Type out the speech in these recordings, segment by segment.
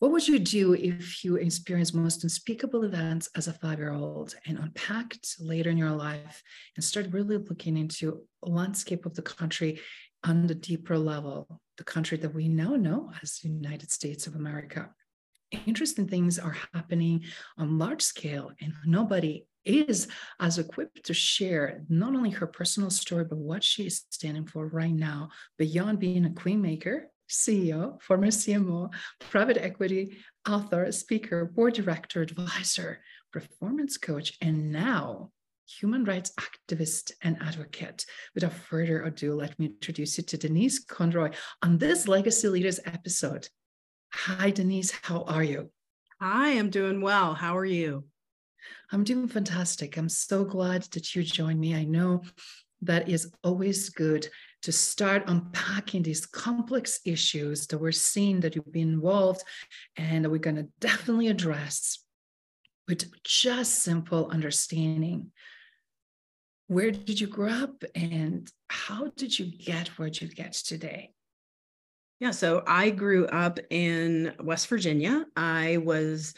What would you do if you experienced most unspeakable events as a 5-year-old and unpacked later in your life and started really looking into the landscape of the country on the deeper level, the country that we now know as the United States of America? Interesting things are happening on large scale, and nobody is as equipped to share not only her personal story, but what she is standing for right now, beyond being a queen maker, CEO, former CMO, private equity, author, speaker, board director, advisor, performance coach, and now human rights activist and advocate. Without further ado, let me introduce you to Denise Conroy on this Legacy Leaders episode. Hi, Denise. How are you? Hi, I'm doing well. How are you? I'm doing fantastic. I'm so glad that you joined me. I know that is always good to start unpacking these complex issues that we're seeing, that you've been involved, and that we're going to definitely address with just simple understanding. Where did you grow up and how did you get where you get today? Yeah, so I grew up in West Virginia. I was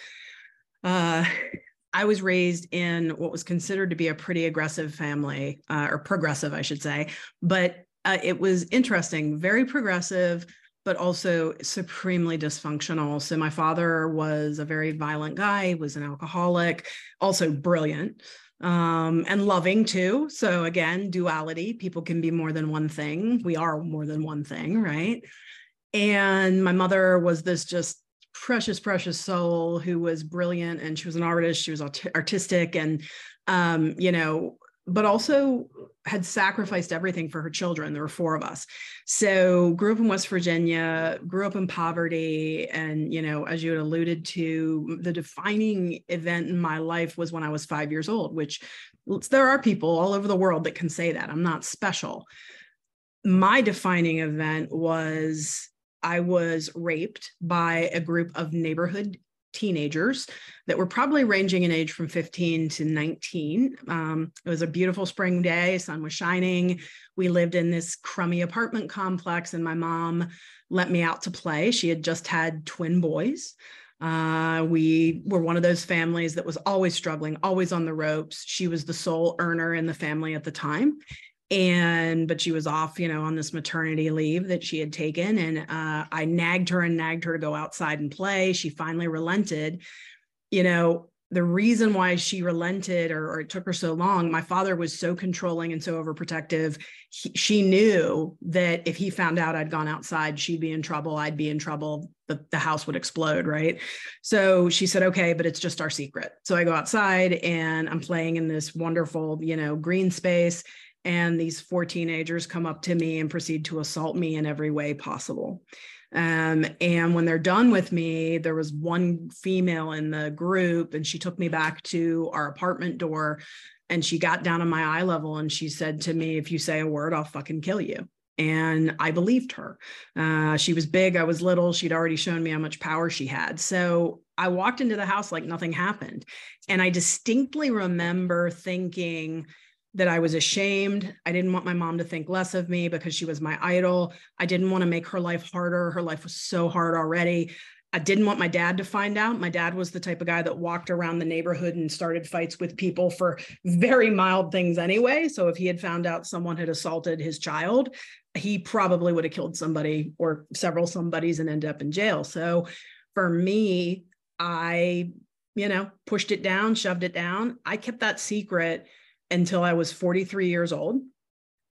raised in what was considered to be a pretty aggressive family, or progressive, I should say. But it was interesting, very progressive, but also supremely dysfunctional. So my father was a very violent guy, was an alcoholic, also brilliant, and loving too. So again, duality, people can be more than one thing. We are more than one thing, right? And my mother was this just precious, precious soul who was brilliant, and she was an artist. She was artistic, and but also had sacrificed everything for her children. There were four of us. So grew up in West Virginia, grew up in poverty. And, as you had alluded to, the defining event in my life was when I was 5 years old, which there are people all over the world that can say that. I'm not special. My defining event was I was raped by a group of neighborhood teenagers that were probably ranging in age from 15 to 19. It was a beautiful spring day. Sun was shining. We lived in this crummy apartment complex, and my mom let me out to play. She had just had twin boys. We were one of those families that was always struggling, always on the ropes. She was the sole earner in the family at the time. But she was off, on this maternity leave that she had taken. And I nagged her to go outside and play. She finally relented. The reason why she relented or it took her so long, my father was so controlling and so overprotective. She knew that if he found out I'd gone outside, she'd be in trouble. I'd be in trouble. The house would explode, right? So she said, okay, but it's just our secret. So I go outside and I'm playing in this wonderful, green space. And these four teenagers come up to me and proceed to assault me in every way possible. And when they're done with me, there was one female in the group, and she took me back to our apartment door, and she got down on my eye level and she said to me, if you say a word, I'll fucking kill you. And I believed her. She was big. I was little. She'd already shown me how much power she had. So I walked into the house like nothing happened. And I distinctly remember thinking that I was ashamed. I didn't want my mom to think less of me because she was my idol. I didn't want to make her life harder. Her life was so hard already. I didn't want my dad to find out. My dad was the type of guy that walked around the neighborhood and started fights with people for very mild things anyway. So if he had found out someone had assaulted his child, he probably would have killed somebody or several somebodies and ended up in jail. So for me, I, pushed it down, shoved it down. I kept that secret until I was 43 years old.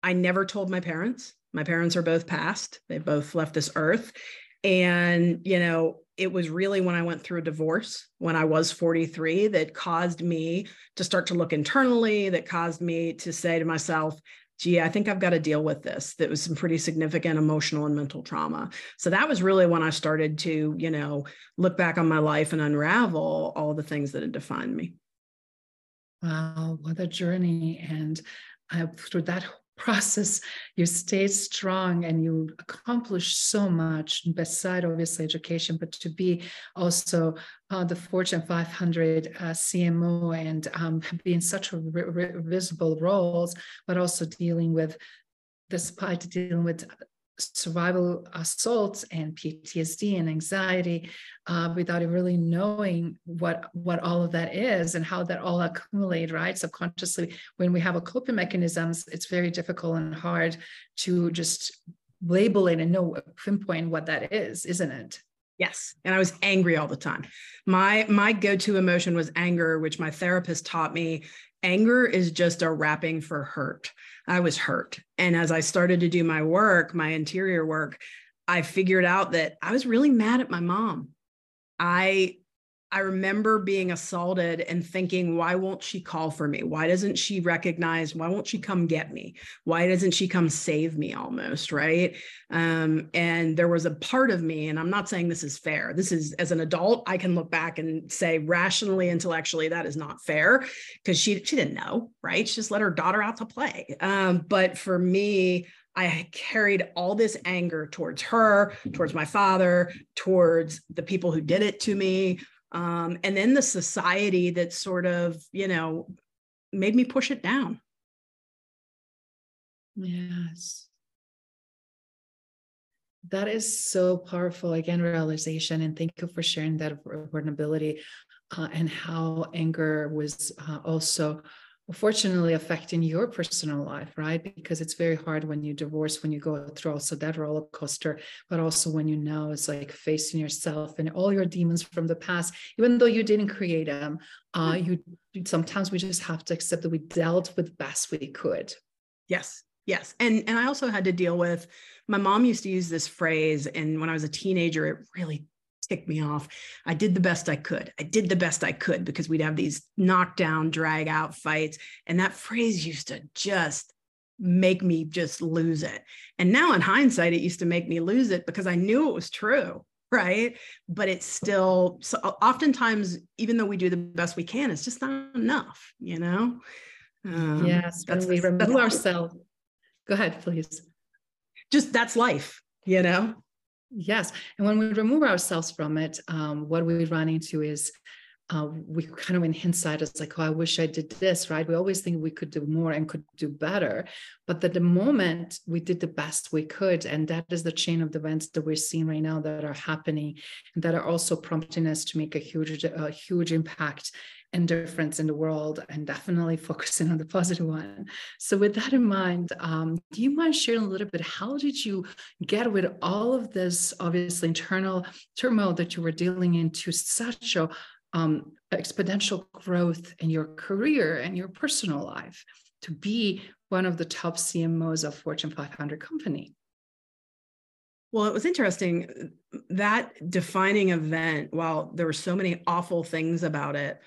I never told my parents. My parents are both passed. They both left this earth. And, it was really when I went through a divorce when I was 43 that caused me to start to look internally, that caused me to say to myself, gee, I think I've got to deal with this. That was some pretty significant emotional and mental trauma. So that was really when I started to, you know, look back on my life and unravel all the things that had defined me. Wow, what a journey. And through that process, you stayed strong and you accomplished so much beside obviously education, but to be also the Fortune 500 CMO and be in such a visible roles, but also dealing with, despite dealing with survival assaults and PTSD and anxiety without really knowing what all of that is and how that all accumulate, right? Subconsciously, when we have a coping mechanisms, it's very difficult and hard to just label it and know, pinpoint what that is, isn't it? Yes. And I was angry all the time. My go-to emotion was anger, which my therapist taught me. Anger is just a wrapping for hurt. I was hurt. And as I started to do my work, my interior work, I figured out that I was really mad at my mom. I remember being assaulted and thinking, why won't she call for me? Why doesn't she recognize? Why won't she come get me? Why doesn't she come save me almost, right? And there was a part of me, and I'm not saying this is fair. This is, as an adult, I can look back and say rationally, intellectually, that is not fair because she didn't know, right? She just let her daughter out to play. But for me, I carried all this anger towards her, towards my father, towards the people who did it to me. And then the society that sort of, you know, made me push it down. Yes. That is so powerful. Again, realization. And thank you for sharing that vulnerability and how anger was also unfortunately affecting your personal life, right? Because it's very hard when you divorce, when you go through also that roller coaster, but also when you know it's like facing yourself and all your demons from the past, even though you didn't create them, you sometimes we just have to accept that we dealt with best we could. Yes. Yes. And I also had to deal with, my mom used to use this phrase, and when I was a teenager, it really tick me off. I did the best I could. I did the best I could, because we'd have these knockdown, drag out fights. And that phrase used to just make me just lose it. And now in hindsight, it used to make me lose it because I knew it was true, right? But it's still, so oftentimes, even though we do the best we can, it's just not enough, you know? Yes, that's when we remember ourselves. Go ahead, please. Just that's life, you know? Yes. And when we remove ourselves from it, what we run into is we kind of in hindsight, it's like, oh, I wish I did this, right? We always think we could do more and could do better. But at the moment, we did the best we could. And that is the chain of events that we're seeing right now that are happening and that are also prompting us to make a huge impact and difference in the world, and definitely focusing on the positive one. So with that in mind, do you mind sharing a little bit, how did you get with all of this, obviously internal turmoil that you were dealing into such a exponential growth in your career and your personal life to be one of the top CMOs of Fortune 500 company? Well, it was interesting, that defining event, while there were so many awful things about it,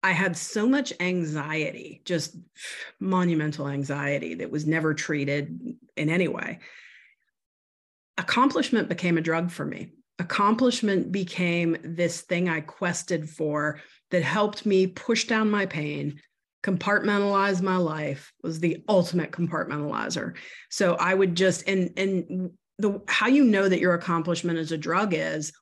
I had so much anxiety, just monumental anxiety that was never treated in any way. Accomplishment became a drug for me. Accomplishment became this thing I quested for that helped me push down my pain, compartmentalize my life, was the ultimate compartmentalizer. So I would just, and how you know that your accomplishment is a drug is,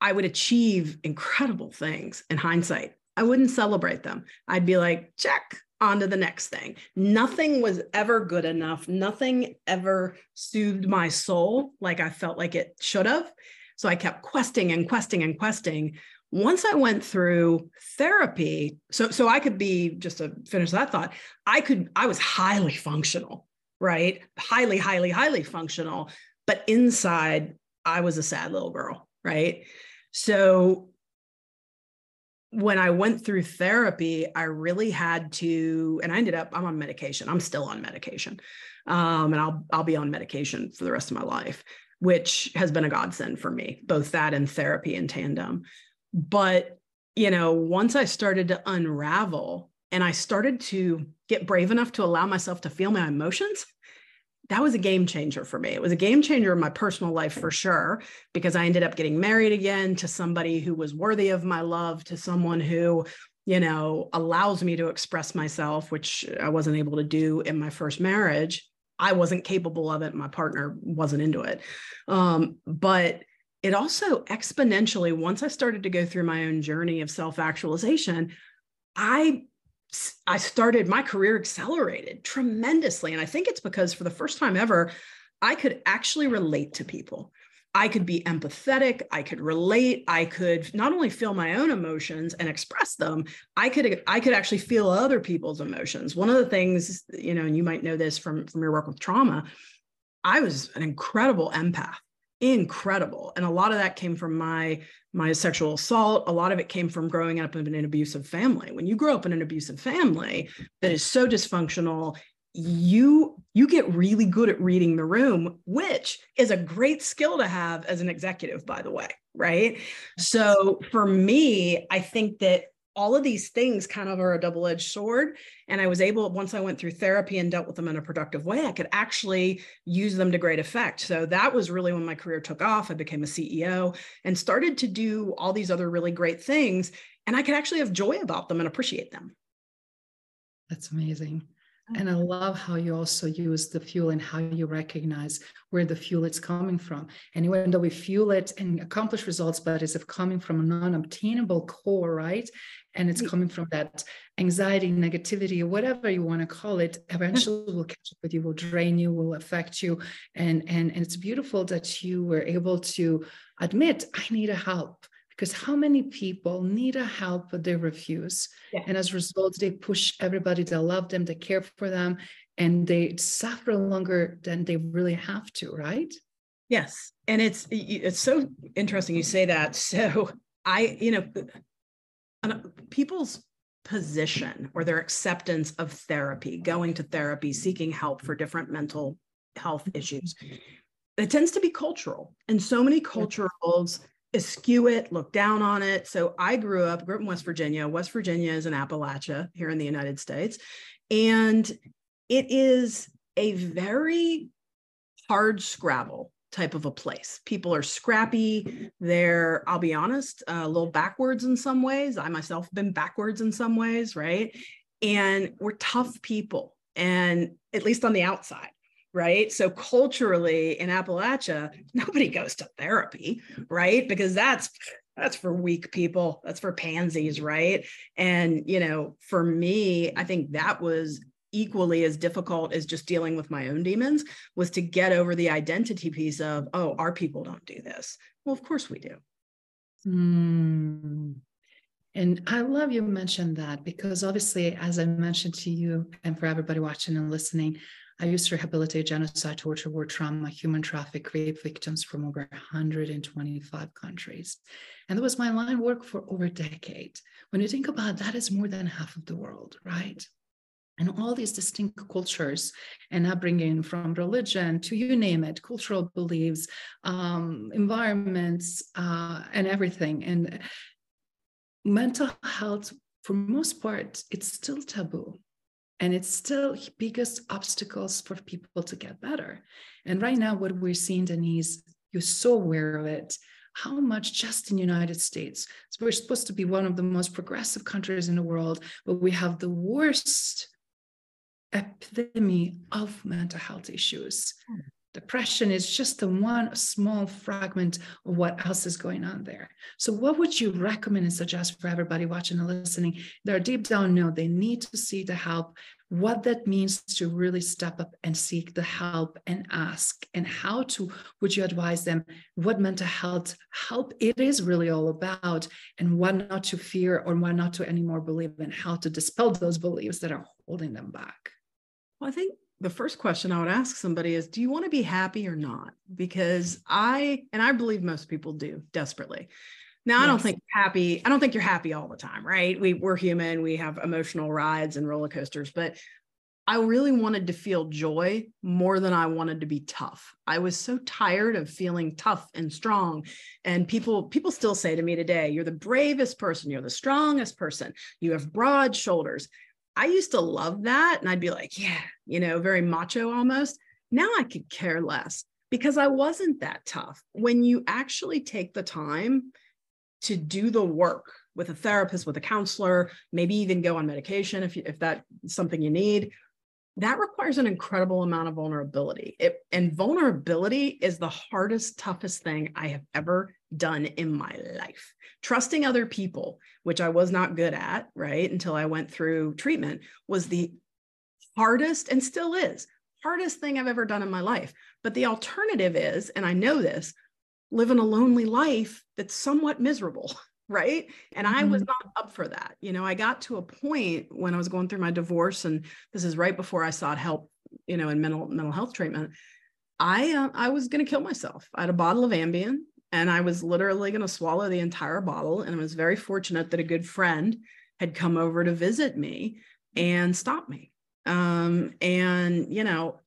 I would achieve incredible things in hindsight. I wouldn't celebrate them. I'd be like, check, on to the next thing. Nothing was ever good enough. Nothing ever soothed my soul like I felt like it should have. So I kept questing and questing and questing. Once I went through therapy, so I could be, just to finish that thought, I was highly functional, right? Highly, highly, highly functional. But inside, I was a sad little girl, right? So when I went through therapy, I really had to, and I ended up, I'm on medication. I'm still on medication. And I'll be on medication for the rest of my life, which has been a godsend for me, both that and therapy in tandem. But, you know, once I started to unravel and I started to get brave enough to allow myself to feel my emotions, that was a game changer for me. It was a game changer in my personal life for sure, because I ended up getting married again to somebody who was worthy of my love, to someone who, you know, allows me to express myself, which I wasn't able to do in my first marriage. I wasn't capable of it. My partner wasn't into it. But it also exponentially, once I started to go through my own journey of self-actualization, I started, my career accelerated tremendously. And I think it's because for the first time ever, I could actually relate to people. I could be empathetic. I could relate. I could not only feel my own emotions and express them, I could actually feel other people's emotions. One of the things, you know, and you might know this from your work with trauma, I was an incredible empath. Incredible. And a lot of that came from my sexual assault. A lot of it came from growing up in an abusive family. When you grow up in an abusive family that is so dysfunctional, you get really good at reading the room, which is a great skill to have as an executive, by the way, right? So for me, I think that all of these things kind of are a double-edged sword. And I was able, once I went through therapy and dealt with them in a productive way, I could actually use them to great effect. So that was really when my career took off. I became a CEO and started to do all these other really great things. And I could actually have joy about them and appreciate them. That's amazing. And I love how you also use the fuel and how you recognize where the fuel is coming from. And even though we fuel it and accomplish results, but it's coming from a non-obtainable core, right? And it's coming from that anxiety, negativity, whatever you want to call it, eventually will catch up with you, will drain you, will affect you. And it's beautiful that you were able to admit, I need a help. Because how many people need a help, but they refuse? Yeah. And as a result, they push everybody that love them, that care for them, and they suffer longer than they really have to, right? Yes. And it's so interesting you say that. So people's position or their acceptance of therapy, going to therapy, seeking help for different mental health issues, it tends to be cultural. And so many culturals eschew it, look down on it. So I grew up in West Virginia. West Virginia is an Appalachia here in the United States. And it is a very hard scrabble type of a place. People are scrappy. They're, I'll be honest, a little backwards in some ways. I myself have been backwards in some ways, right? And we're tough people, and at least on the outside. Right? So culturally in Appalachia, nobody goes to therapy, right? Because that's for weak people. That's for pansies, right? And, you know, for me, I think that was equally as difficult as just dealing with my own demons, was to get over the identity piece of, oh, our people don't do this. Well, of course we do. And I love you mentioned that, because obviously, as I mentioned to you and for everybody watching and listening, I used to rehabilitate genocide, torture, war, trauma, human traffic, rape victims from over 125 countries. And that was my line work for over a decade. When you think about that, is more than half of the world, right? And all these distinct cultures and upbringing, from religion to you name it, cultural beliefs, environments, and everything. And mental health, for most part, it's still taboo. And it's still the biggest obstacles for people to get better. And right now, what we're seeing, Denise, you're so aware of it, how much just in the United States. So we're supposed to be one of the most progressive countries in the world, but we have the worst epidemic of mental health issues. Depression is just the one small fragment of what else is going on there. So what would you recommend and suggest for everybody watching and listening? They're deep down, know they need to seek the help, what that means to really step up and seek the help and ask, and how to, would you advise them what mental health help it is really all about, and what not to fear or what not to anymore believe, and how to dispel those beliefs that are holding them back? Well, I think the first question I would ask somebody is, do you want to be happy or not? Because I believe most people do desperately. Now, yes. I don't think you're happy all the time, right? We're human. We have emotional rides and roller coasters, but I really wanted to feel joy more than I wanted to be tough. I was so tired of feeling tough and strong. And people still say to me today, you're the bravest person. You're the strongest person. You have broad shoulders. I used to love that. And I'd be like, yeah, you know, very macho almost. Now I could care less because I wasn't that tough. When you actually take the time to do the work with a therapist, with a counselor, maybe even go on medication if that's something you need, that requires an incredible amount of vulnerability. And vulnerability is the hardest, toughest thing I have ever done in my life. Trusting other people, which I was not good at, right, until I went through treatment, was the hardest and still is hardest thing I've ever done in my life. But the alternative is, and I know this, living a lonely life that's somewhat miserable, right? And I was not up for that. You know, I got to a point when I was going through my divorce, and this is right before I sought help, you know, in mental health treatment. I was going to kill myself. I had a bottle of Ambien and I was literally going to swallow the entire bottle. And I was very fortunate that a good friend had come over to visit me and stopped me. And, you know,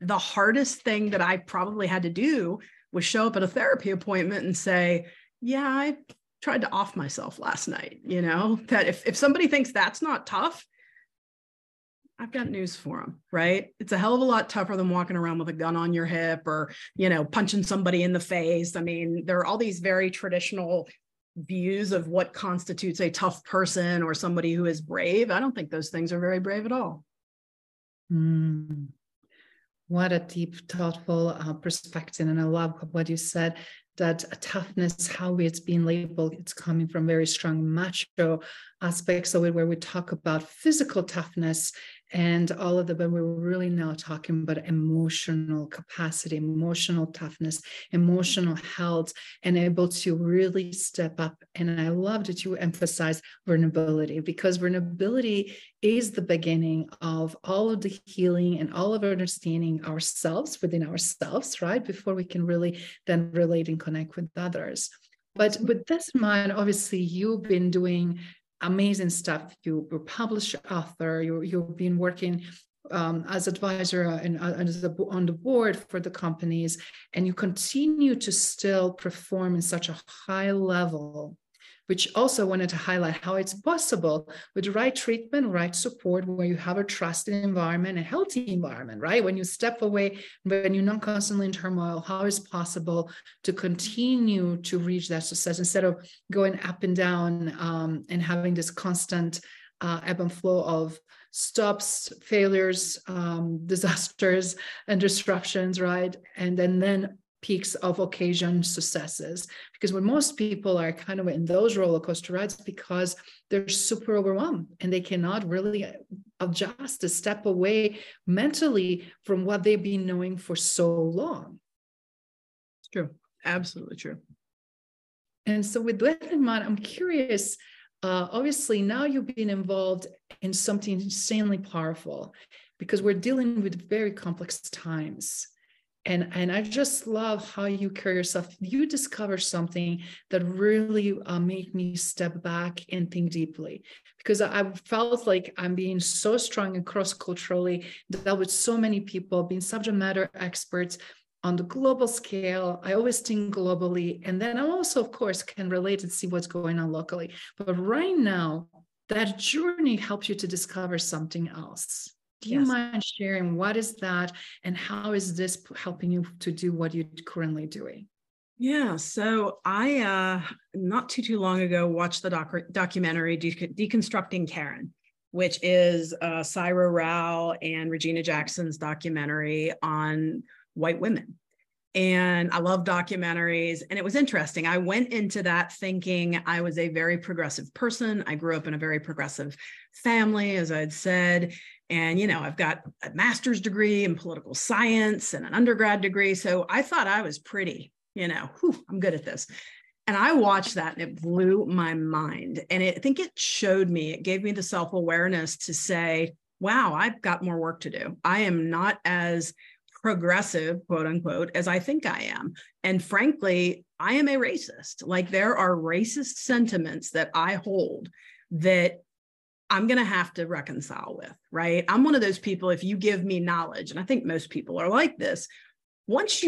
the hardest thing that I probably had to do was show up at a therapy appointment and say, yeah, I tried to off myself last night. You know, that if somebody thinks that's not tough, I've got news for them, right? It's a hell of a lot tougher than walking around with a gun on your hip or, you know, punching somebody in the face. I mean, there are all these very traditional views of what constitutes a tough person or somebody who is brave. I don't think those things are very brave at all. What a deep, thoughtful perspective. And I love what you said, that toughness, how it's been labeled, it's coming from very strong macho aspects of it, where we talk about physical toughness and all of that, but we're really now talking about emotional capacity, emotional toughness, emotional health, and able to really step up. And I love that you emphasize vulnerability, because vulnerability is the beginning of all of the healing and all of our understanding ourselves within ourselves, right? Before we can really then relate and connect with others. But with this in mind, obviously you've been doing amazing stuff. You're a published author. You've been working as advisor and on the board for the companies, and you continue to still perform in such a high level, which also wanted to highlight how it's possible with the right treatment, right support, where you have a trusted environment, a healthy environment, right? When you step away, when you're not constantly in turmoil, how is possible to continue to reach that success instead of going up and down and having this constant ebb and flow of stops, failures, disasters, and disruptions, right? And then peaks of occasion successes, because when most people are kind of in those roller coaster rides, because they're super overwhelmed and they cannot really adjust to step away mentally from what they've been knowing for so long. It's true, absolutely true. And so with that in mind, I'm curious, obviously now you've been involved in something insanely powerful, because we're dealing with very complex times. And I just love how you carry yourself. You discover something that really made me step back and think deeply, because I felt like I'm being so strong and cross-culturally, dealt with so many people, being subject matter experts on the global scale. I always think globally. And then I also, of course, can relate and see what's going on locally. But right now, that journey helps you to discover something else. Do you mind sharing what is that and how is this helping you to do what you're currently doing? Yeah, so I, not too long ago, watched the documentary Deconstructing Karen, which is Syra Rao and Regina Jackson's documentary on white women. And I love documentaries. And it was interesting. I went into that thinking I was a very progressive person. I grew up in a very progressive family, as I had said. And, you know, I've got a master's degree in political science and an undergrad degree. So I thought I was pretty, you know, I'm good at this. And I watched that and it blew my mind. And I think it showed me, it gave me the self-awareness to say, wow, I've got more work to do. I am not as progressive, quote unquote, as I think I am. And frankly, I am a racist. Like, there are racist sentiments that I hold that I'm going to have to reconcile with, right? I'm one of those people, if you give me knowledge, and I think most people are like this, once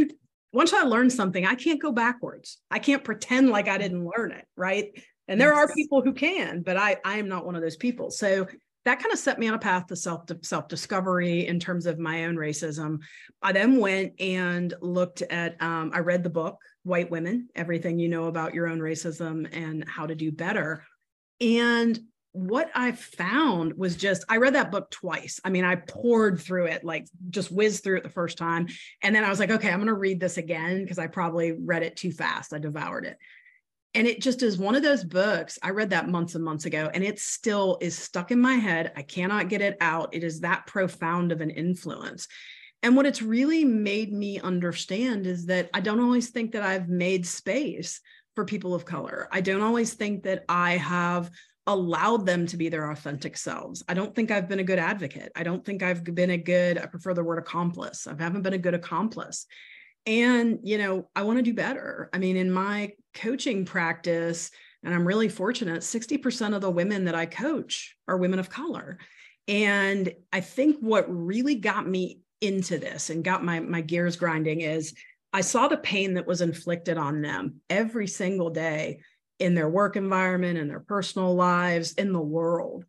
I learn something, I can't go backwards. I can't pretend like I didn't learn it, right? And there are people who can, but I am not one of those people. So that kind of set me on a path to self-discovery in terms of my own racism. I then went and looked at, I read the book, White Women, Everything You Know About Your Own Racism and How to Do Better. And what I found was just, I read that book twice. I mean, I poured through it, like just whizzed through it the first time. And then I was like, okay, I'm going to read this again because I probably read it too fast. I devoured it. And it just is one of those books. I read that months and months ago, and it still is stuck in my head. I cannot get it out. It is that profound of an influence. And what it's really made me understand is that I don't always think that I've made space for people of color. I don't always think that I have allowed them to be their authentic selves. I don't think I've been a good advocate. I don't think I've been a good, I prefer the word accomplice. I haven't been a good accomplice. And, you know, I want to do better. I mean, in my coaching practice, and I'm really fortunate, 60% of the women that I coach are women of color. And I think what really got me into this and got my gears grinding is I saw the pain that was inflicted on them every single day in their work environment, in their personal lives, in the world.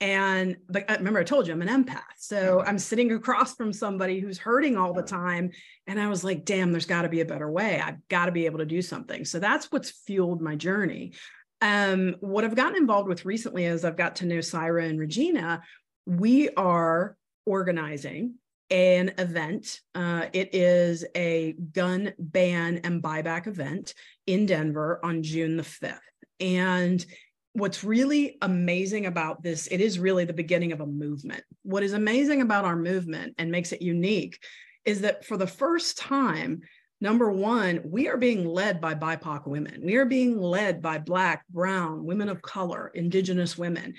And like, remember, I told you I'm an empath. So I'm sitting across from somebody who's hurting all the time. And I was like, damn, there's got to be a better way. I've got to be able to do something. So that's what's fueled my journey. What I've gotten involved with recently is I've got to know Syra and Regina. We are organizing an event. It is a gun ban and buyback event in Denver on June the 5th. And what's really amazing about this, it is really the beginning of a movement. What is amazing about our movement and makes it unique is that for the first time, number one, we are being led by BIPOC women. We are being led by Black, Brown, women of color, Indigenous women.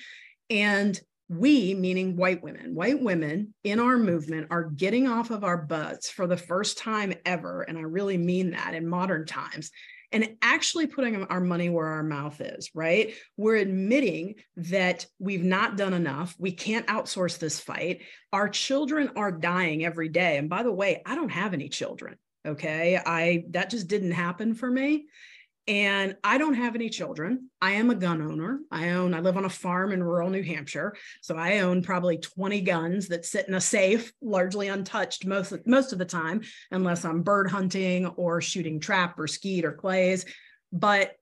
And we, meaning white women in our movement are getting off of our butts for the first time ever. And I really mean that in modern times. And actually putting our money where our mouth is, right? We're admitting that we've not done enough. We can't outsource this fight. Our children are dying every day. And by the way, I don't have any children, okay? That just didn't happen for me. And I don't have any children. I am a gun owner. I live on a farm in rural New Hampshire. So I own probably 20 guns that sit in a safe, largely untouched most of the time, unless I'm bird hunting or shooting trap or skeet or clays. But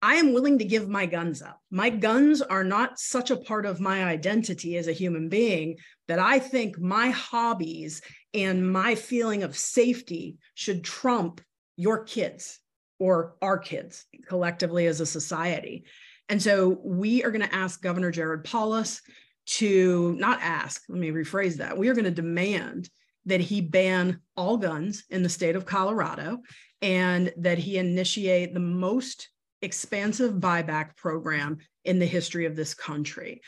I am willing to give my guns up. My guns are not such a part of my identity as a human being that I think my hobbies and my feeling of safety should trump your kids. Or our kids collectively as a society. And so we are going to ask Governor Jared Polis to not ask, let me rephrase that. We are going to demand that he ban all guns in the state of Colorado and that he initiate the most expansive buyback program in the history of this country.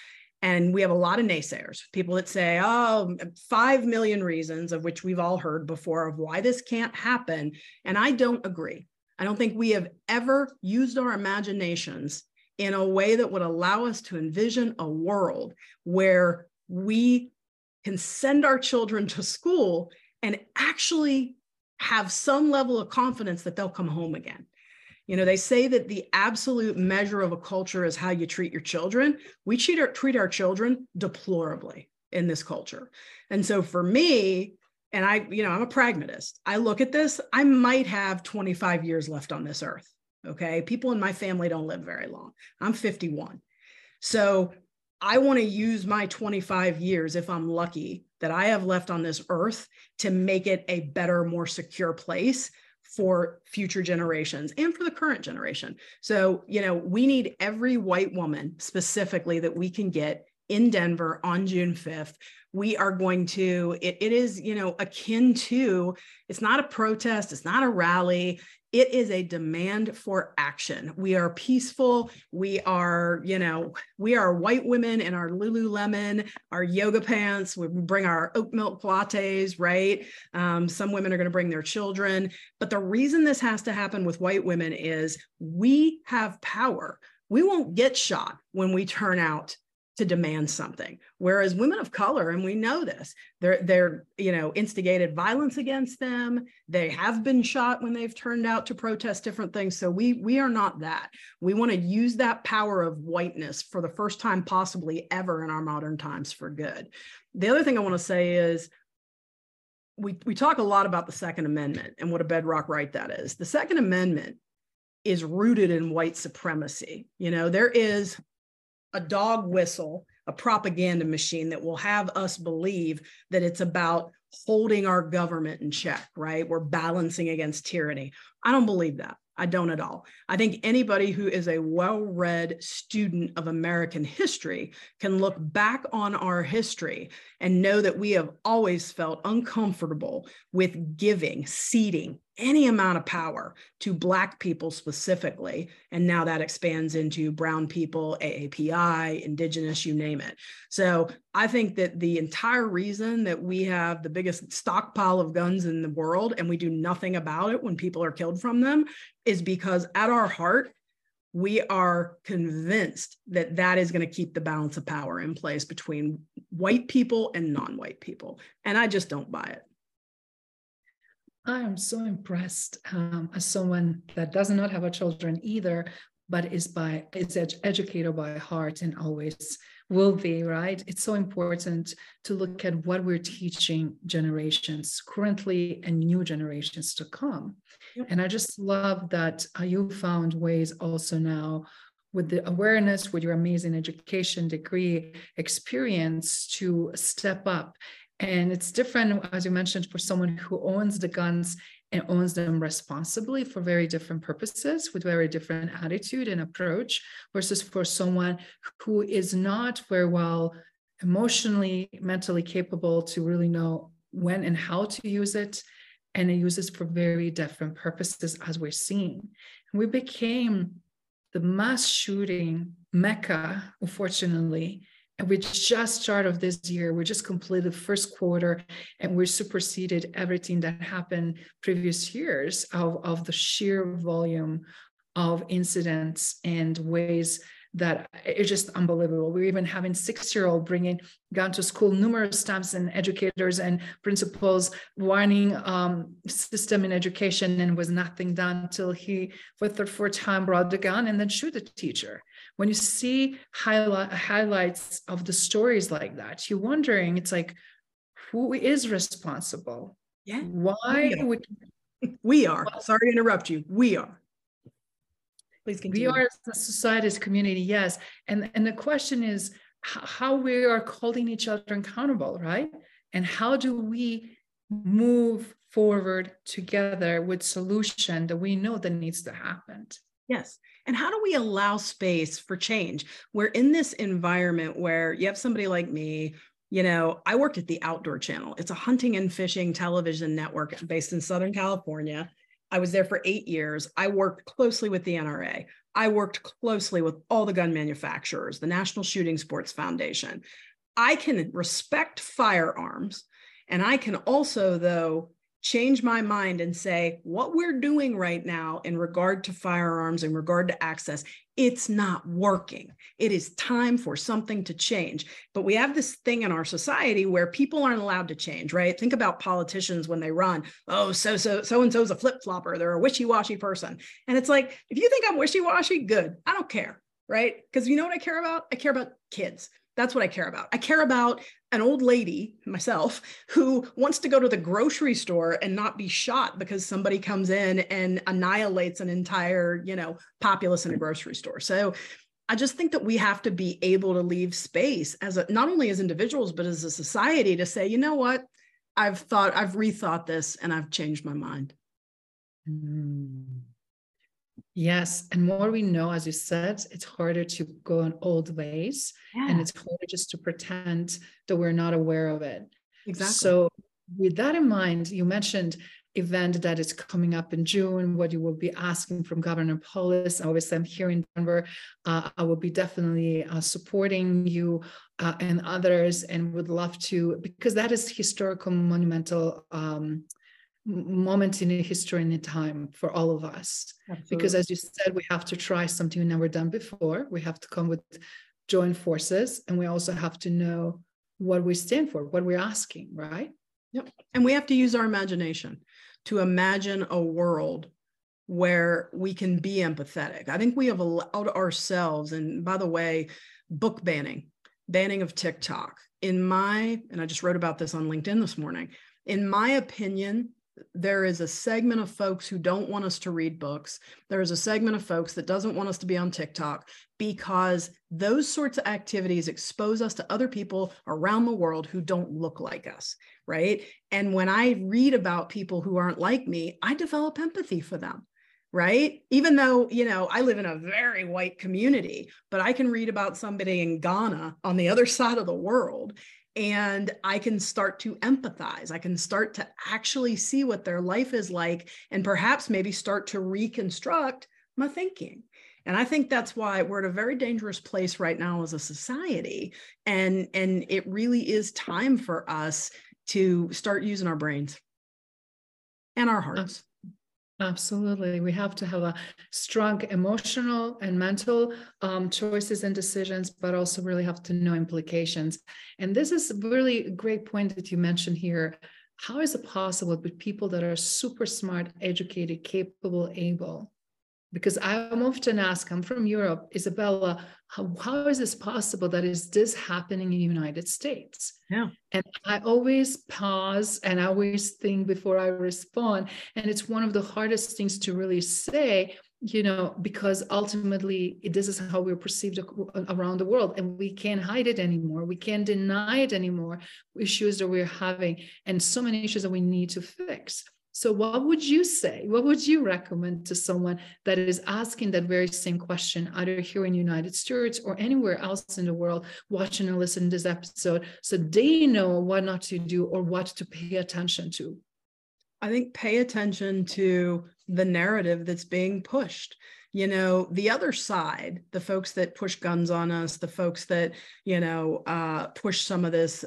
And we have a lot of naysayers, people that say, oh, 5 million reasons of which we've all heard before of why this can't happen. And I don't agree. I don't think we have ever used our imaginations in a way that would allow us to envision a world where we can send our children to school and actually have some level of confidence that they'll come home again. You know, they say that the absolute measure of a culture is how you treat your children. We treat our children deplorably in this culture. And so for me, and I'm a pragmatist. I look at this, I might have 25 years left on this earth, okay? People in my family don't live very long. I'm 51. So I want to use my 25 years, if I'm lucky, that I have left on this earth to make it a better, more secure place for future generations and for the current generation. So, you know, we need every white woman specifically that we can get in Denver on June 5th. We are going to, it is, you know, akin to, it's not a protest, it's not a rally, it is a demand for action. We are peaceful. We are, you know, we are white women in our Lululemon, our yoga pants, we bring our oat milk lattes, right? Some women are going to bring their children. But the reason this has to happen with white women is we have power. We won't get shot when we turn out to demand something. Whereas women of color, and we know this, they're instigated violence against them. They have been shot when they've turned out to protest different things. So we are not that. We want to use that power of whiteness for the first time possibly ever in our modern times for good. The other thing I want to say is we talk a lot about the Second Amendment and what a bedrock right that is. The Second Amendment is rooted in white supremacy. You know, there is a dog whistle, a propaganda machine that will have us believe that it's about holding our government in check, right? We're balancing against tyranny. I don't believe that. I don't at all. I think anybody who is a well-read student of American history can look back on our history and know that we have always felt uncomfortable with giving, ceding any amount of power to Black people specifically. And now that expands into brown people, AAPI, Indigenous, you name it. So I think that the entire reason that we have the biggest stockpile of guns in the world and we do nothing about it when people are killed from them is because at our heart, we are convinced that that is going to keep the balance of power in place between white people and non-white people. And I just don't buy it. I am so impressed as someone that does not have a children either, but is educated by heart and always will be, right? It's so important to look at what we're teaching generations currently and new generations to come. Yep. And I just love that you found ways also now with the awareness, with your amazing education degree experience to step up. And it's different, as you mentioned, for someone who owns the guns and owns them responsibly for very different purposes with very different attitude and approach versus for someone who is not very well emotionally, mentally capable to really know when and how to use it. And it uses for very different purposes, as we're seeing. And we became the mass shooting mecca, unfortunately. And we just started this year, we just completed the first quarter and we superseded everything that happened previous years of the sheer volume of incidents and ways that it's just unbelievable. We're even having 6-year-old bringing gun to school numerous times and educators and principals warning system in education and was nothing done till he for the 4th time brought the gun and then shoot the teacher. When you see highlights of the stories like that, you're wondering, it's like, who is responsible? Yeah. Why would we are? Sorry to interrupt you. We are. Please continue. We are a society, as a community, yes. And the question is how we are holding each other accountable, right? And how do we move forward together with solution that we know that needs to happen? Yes. And how do we allow space for change? We're in this environment where you have somebody like me. You know, I worked at the Outdoor Channel. It's a hunting and fishing television network based in Southern California. I was there for 8 years. I worked closely with the NRA. I worked closely with all the gun manufacturers, the National Shooting Sports Foundation. I can respect firearms. And I can also, though, change my mind and say, what we're doing right now in regard to firearms, in regard to access, it's not working. It is time for something to change. But we have this thing in our society where people aren't allowed to change, right? Think about politicians when they run. Oh, so-and-so's a flip-flopper. They're a wishy-washy person. And it's like, if you think I'm wishy-washy, good. I don't care, right? Because you know what I care about? I care about kids. That's what I care about. I care about an old lady, myself, who wants to go to the grocery store and not be shot because somebody comes in and annihilates an entire, populace in a grocery store. So I just think that we have to be able to leave space as not only as individuals, but as a society to say, you know what, I've rethought this and I've changed my mind. Yes. And more we know, as you said, it's harder to go on old ways and it's harder just to pretend that we're not aware of it. Exactly. So with that in mind, you mentioned event that is coming up in June, what you will be asking from Governor Polis. Obviously, I'm here in Denver. I will be definitely supporting you and others and would love to, because that is historical, monumental moment in history and in time for all of us. Absolutely. Because as you said, we have to try something we've never done before. We have to come with join forces, and we also have to know what we stand for, what we're asking, right? Yep. And we have to use our imagination to imagine a world where we can be empathetic. I think we have allowed ourselves, and by the way, book banning, banning of TikTok. And I just wrote about this on LinkedIn this morning, in my opinion, there is a segment of folks who don't want us to read books. There is a segment of folks that doesn't want us to be on TikTok, because those sorts of activities expose us to other people around the world who don't look like us, right? And when I read about people who aren't like me, I develop empathy for them, right? Even though, you know, I live in a very white community, but I can read about somebody in Ghana on the other side of the world, and I can start to empathize. I can start to actually see what their life is like, and perhaps maybe start to reconstruct my thinking. And I think that's why we're at a very dangerous place right now as a society. And it really is time for us to start using our brains and our hearts. Absolutely. We have to have a strong emotional and mental choices and decisions, but also really have to know implications. And this is really a great point that you mentioned here. How is it possible with people that are super smart, educated, capable, able? Because I'm often asked, I'm from Europe, Isabella, how is this possible that is this happening in the United States? Yeah. And I always pause and I always think before I respond. And it's one of the hardest things to really say, you know, because ultimately this is how we're perceived around the world, and we can't hide it anymore. We can't deny it anymore. Issues that we're having, and so many issues that we need to fix. So what would you say? What would you recommend to someone that is asking that very same question, either here in the United States or anywhere else in the world, watching and listening to this episode, so they know what not to do or what to pay attention to? I think pay attention to the narrative that's being pushed. You know, the other side, the folks that push guns on us, the folks that, you know, push some of this,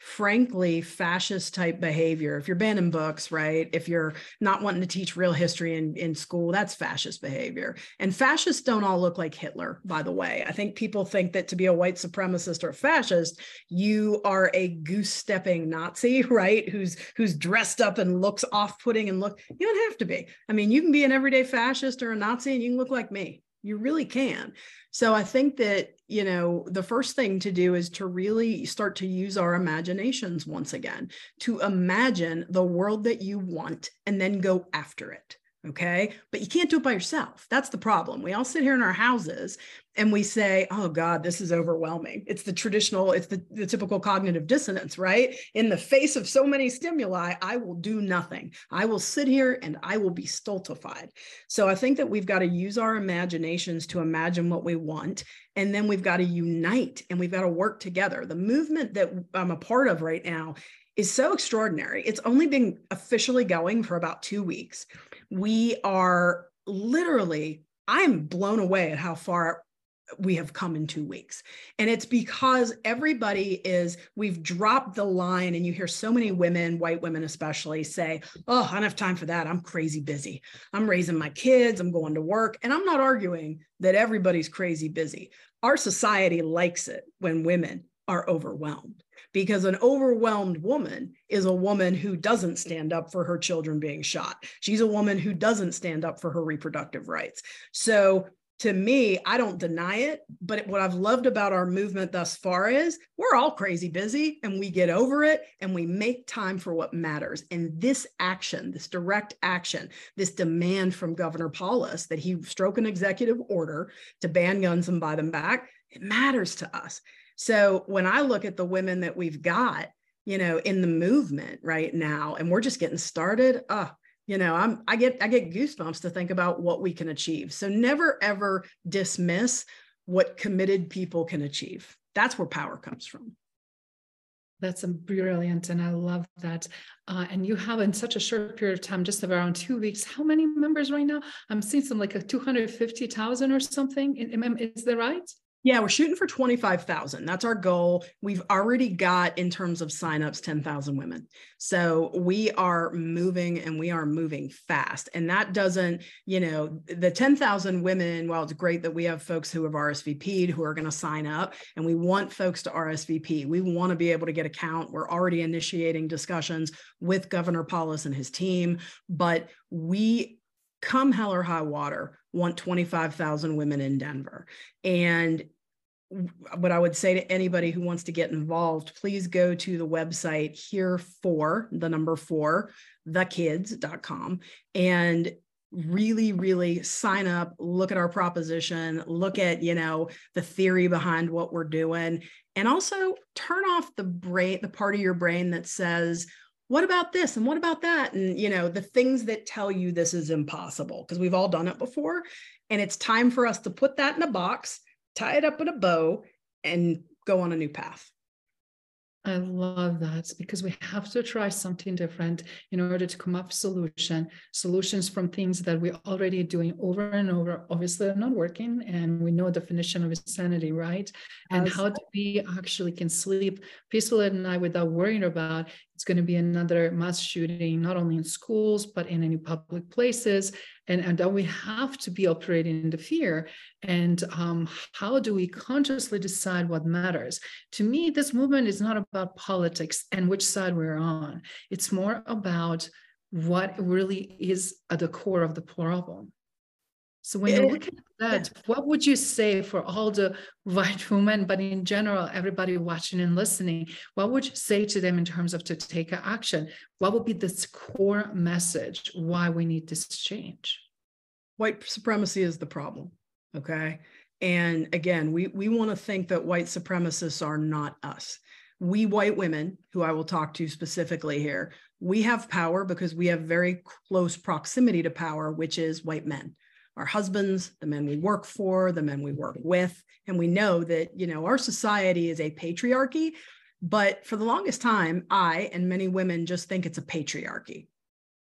frankly, fascist type behavior. If you're banning books, right? If you're not wanting to teach real history in school, that's fascist behavior. And fascists don't all look like Hitler, by the way. I think people think that to be a white supremacist or fascist, you are a goose-stepping Nazi, right? Who's dressed up and looks off-putting and you don't have to be. I mean, you can be an everyday fascist or a Nazi and you can look like me. You really can. So I think that, you know, the first thing to do is to really start to use our imaginations once again, to imagine the world that you want and then go after it. Okay. But you can't do it by yourself. That's the problem. We all sit here in our houses and we say, oh God, this is overwhelming. It's the traditional, it's the typical cognitive dissonance, right? In the face of so many stimuli, I will do nothing. I will sit here and I will be stultified. So I think that we've got to use our imaginations to imagine what we want. And then we've got to unite and we've got to work together. The movement that I'm a part of right now is so extraordinary. It's only been officially going for about 2 weeks. We are literally, I'm blown away at how far we have come in 2 weeks. And it's because we've dropped the line, and you hear so many women, white women especially, say, oh, I don't have time for that. I'm crazy busy. I'm raising my kids. I'm going to work. And I'm not arguing that everybody's crazy busy. Our society likes it when women are overwhelmed, because an overwhelmed woman is a woman who doesn't stand up for her children being shot. She's a woman who doesn't stand up for her reproductive rights. So to me, I don't deny it, but what I've loved about our movement thus far is we're all crazy busy and we get over it and we make time for what matters. And this action, this direct action, this demand from Governor Polis that he stroke an executive order to ban guns and buy them back, it matters to us. So when I look at the women that we've got, you know, in the movement right now, and we're just getting started, you know, I get goosebumps to think about what we can achieve. So never, ever dismiss what committed people can achieve. That's where power comes from. That's brilliant. And I love that. And you have in such a short period of time, just around 2 weeks, how many members right now? I'm seeing some like 250,000 or something. Is that right? Yeah, we're shooting for 25,000. That's our goal. We've already got, in terms of signups, 10,000 women. So we are moving, and we are moving fast. And that doesn't, you know, the 10,000 women, while it's great that we have folks who have RSVP'd who are going to sign up, and we want folks to RSVP. We want to be able to get a count. We're already initiating discussions with Governor Polis and his team, but we, come hell or high water, want 25,000 women in Denver. And what I would say to anybody who wants to get involved, please go to the website here for the number 4thekids.com and really, really sign up, look at our proposition, look at, you know, the theory behind what we're doing, and also turn off the brain, the part of your brain that says, what about this? And what about that? And, you know, the things that tell you this is impossible, because we've all done it before. And it's time for us to put that in a box, tie it up in a bow, and go on a new path. I love that, because we have to try something different in order to come up with solutions from things that we're already doing over and over. Obviously, they're not working, and we know the definition of insanity, right? And how do we actually can sleep peacefully at night without worrying about it's going to be another mass shooting, not only in schools, but in any public places. And that we have to be operating in the fear. And how do we consciously decide what matters? To me, this movement is not about politics and which side we're on. It's more about what really is at the core of the problem. So when you look at that, what would you say for all the white women, but in general, everybody watching and listening, what would you say to them in terms of to take action? What would be this core message why we need this change? White supremacy is the problem, okay? And again, we want to think that white supremacists are not us. We white women, who I will talk to specifically here, we have power because we have very close proximity to power, which is white men. Our husbands, the men we work for, the men we work with. And we know that, you know, our society is a patriarchy, but for the longest time, I and many women just think it's a patriarchy.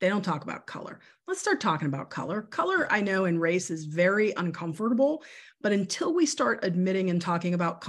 They don't talk about color. Let's start talking about color. Color, I know, and race is very uncomfortable, but until we start admitting and talking about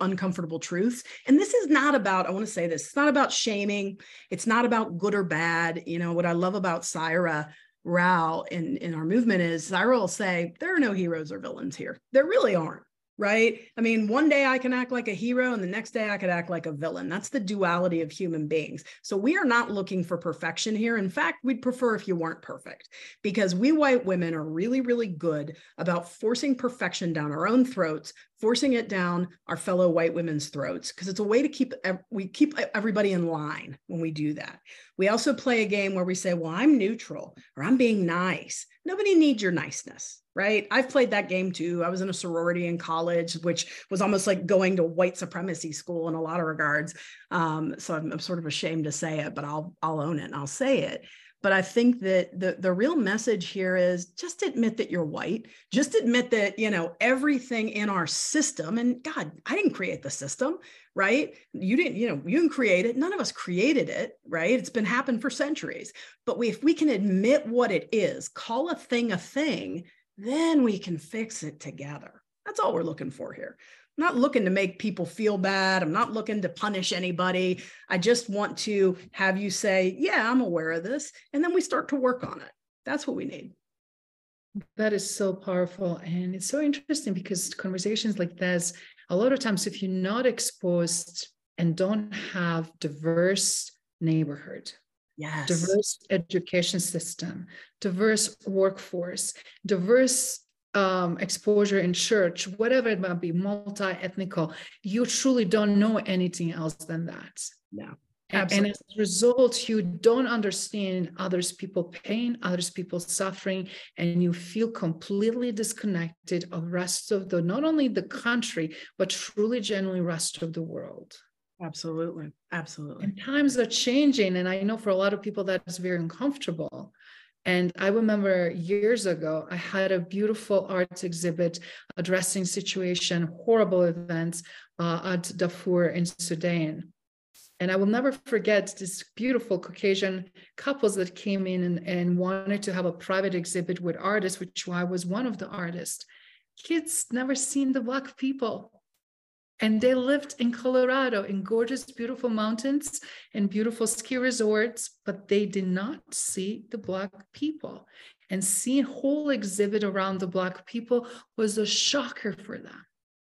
uncomfortable truths, and this is not about, I want to say this, it's not about shaming. It's not about good or bad. You know, what I love about Syra Rao in our movement is Syra will say, there are no heroes or villains here. There really aren't, right? I mean, one day I can act like a hero and the next day I could act like a villain. That's the duality of human beings. So we are not looking for perfection here. In fact, we'd prefer if you weren't perfect, because we white women are really, really good about forcing perfection down our own throats, forcing it down our fellow white women's throats, because it's a way to keep everybody in line when we do that. We also play a game where we say, well, I'm neutral, or I'm being nice. Nobody needs your niceness, right? I've played that game too. I was in a sorority in college, which was almost like going to white supremacy school in a lot of regards. So I'm sort of ashamed to say it, but I'll own it and I'll say it. But I think that the real message here is just admit that you're white. Just admit that, you know, everything in our system, and God, I didn't create the system, right? You didn't create it. None of us created it, right? It's been happening for centuries. But if we can admit what it is, call a thing, then we can fix it together. That's all we're looking for here. I'm not looking to make people feel bad. I'm not looking to punish anybody. I just want to have you say, yeah, I'm aware of this. And then we start to work on it. That's what we need. That is so powerful. And it's so interesting because conversations like this, a lot of times, if you're not exposed and don't have diverse neighborhood, yes, diverse education system, diverse workforce, diverse exposure in church, whatever it might be, multi-ethnical, you truly don't know anything else than that. Yeah, absolutely. And as a result, you don't understand others people's pain, others people's suffering, and you feel completely disconnected of the rest of the, not only the country, but truly genuinely rest of the world. Absolutely, absolutely. And times are changing, and I know for a lot of people that is very uncomfortable. And I remember years ago, I had a beautiful arts exhibit addressing situation, horrible events at Darfur in Sudan. And I will never forget this beautiful Caucasian couples that came in and wanted to have a private exhibit with artists, which I was one of the artists. kids never seen the Black people. And they lived in Colorado in gorgeous, beautiful mountains and beautiful ski resorts, but they did not see the Black people. And seeing whole exhibit around the Black people was a shocker for them.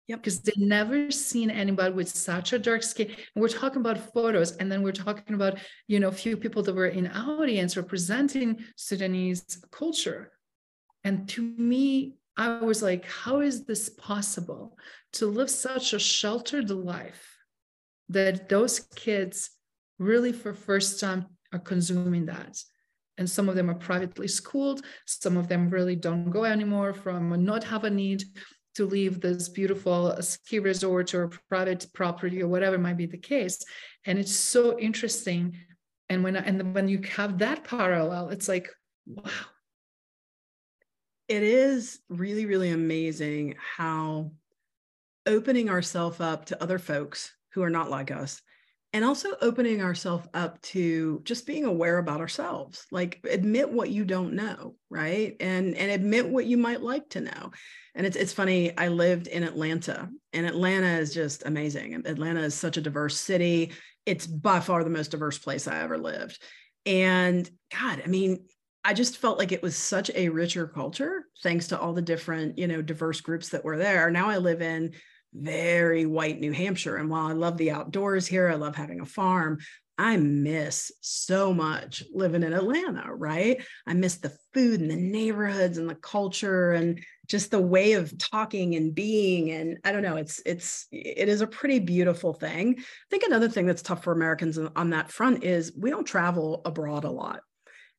Yep. Because they never seen anybody with such a dark skin. And we're talking about photos, and then we're talking about, you know, a few people that were in audience representing Sudanese culture. And to me, I was like, how is this possible to live such a sheltered life that those kids really for first time are consuming that? And some of them are privately schooled. Some of them really don't go anymore from not have a need to leave this beautiful ski resort or private property or whatever might be the case. And it's so interesting. And when you have that parallel, it's like, wow. It is really, really amazing how opening ourselves up to other folks who are not like us, and also opening ourselves up to just being aware about ourselves, like admit what you don't know, right? And admit what you might like to know. And it's funny, I lived in Atlanta, and Atlanta is just amazing. Atlanta is such a diverse city. It's by far the most diverse place I ever lived. And God, I mean, I just felt like it was such a richer culture, thanks to all the different, you know, diverse groups that were there. Now I live in very white New Hampshire. And while I love the outdoors here, I love having a farm, I miss so much living in Atlanta, right? I miss the food and the neighborhoods and the culture and just the way of talking and being. And I don't know, it is a pretty beautiful thing. I think another thing that's tough for Americans on that front is we don't travel abroad a lot.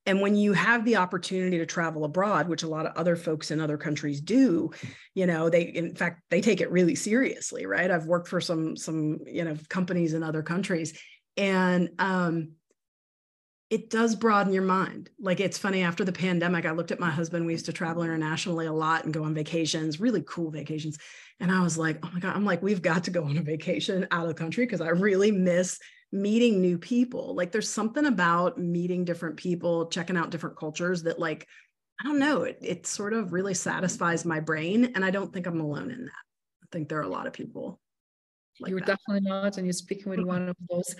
And when you have the opportunity to travel abroad, which a lot of other folks in other countries do, you know, in fact, they take it really seriously, right? I've worked for some, you know, companies in other countries, and it does broaden your mind. Like, it's funny, after the pandemic, I looked at my husband, we used to travel internationally a lot and go on vacations, really cool vacations. And I was like, oh my God, I'm like, we've got to go on a vacation out of the country because I really miss meeting new people. Like, there's something about meeting different people, checking out different cultures that, like, I don't know, it sort of really satisfies my brain. And I don't think I'm alone in that. I think there are a lot of people like you're that. Definitely not. And you're speaking with one of those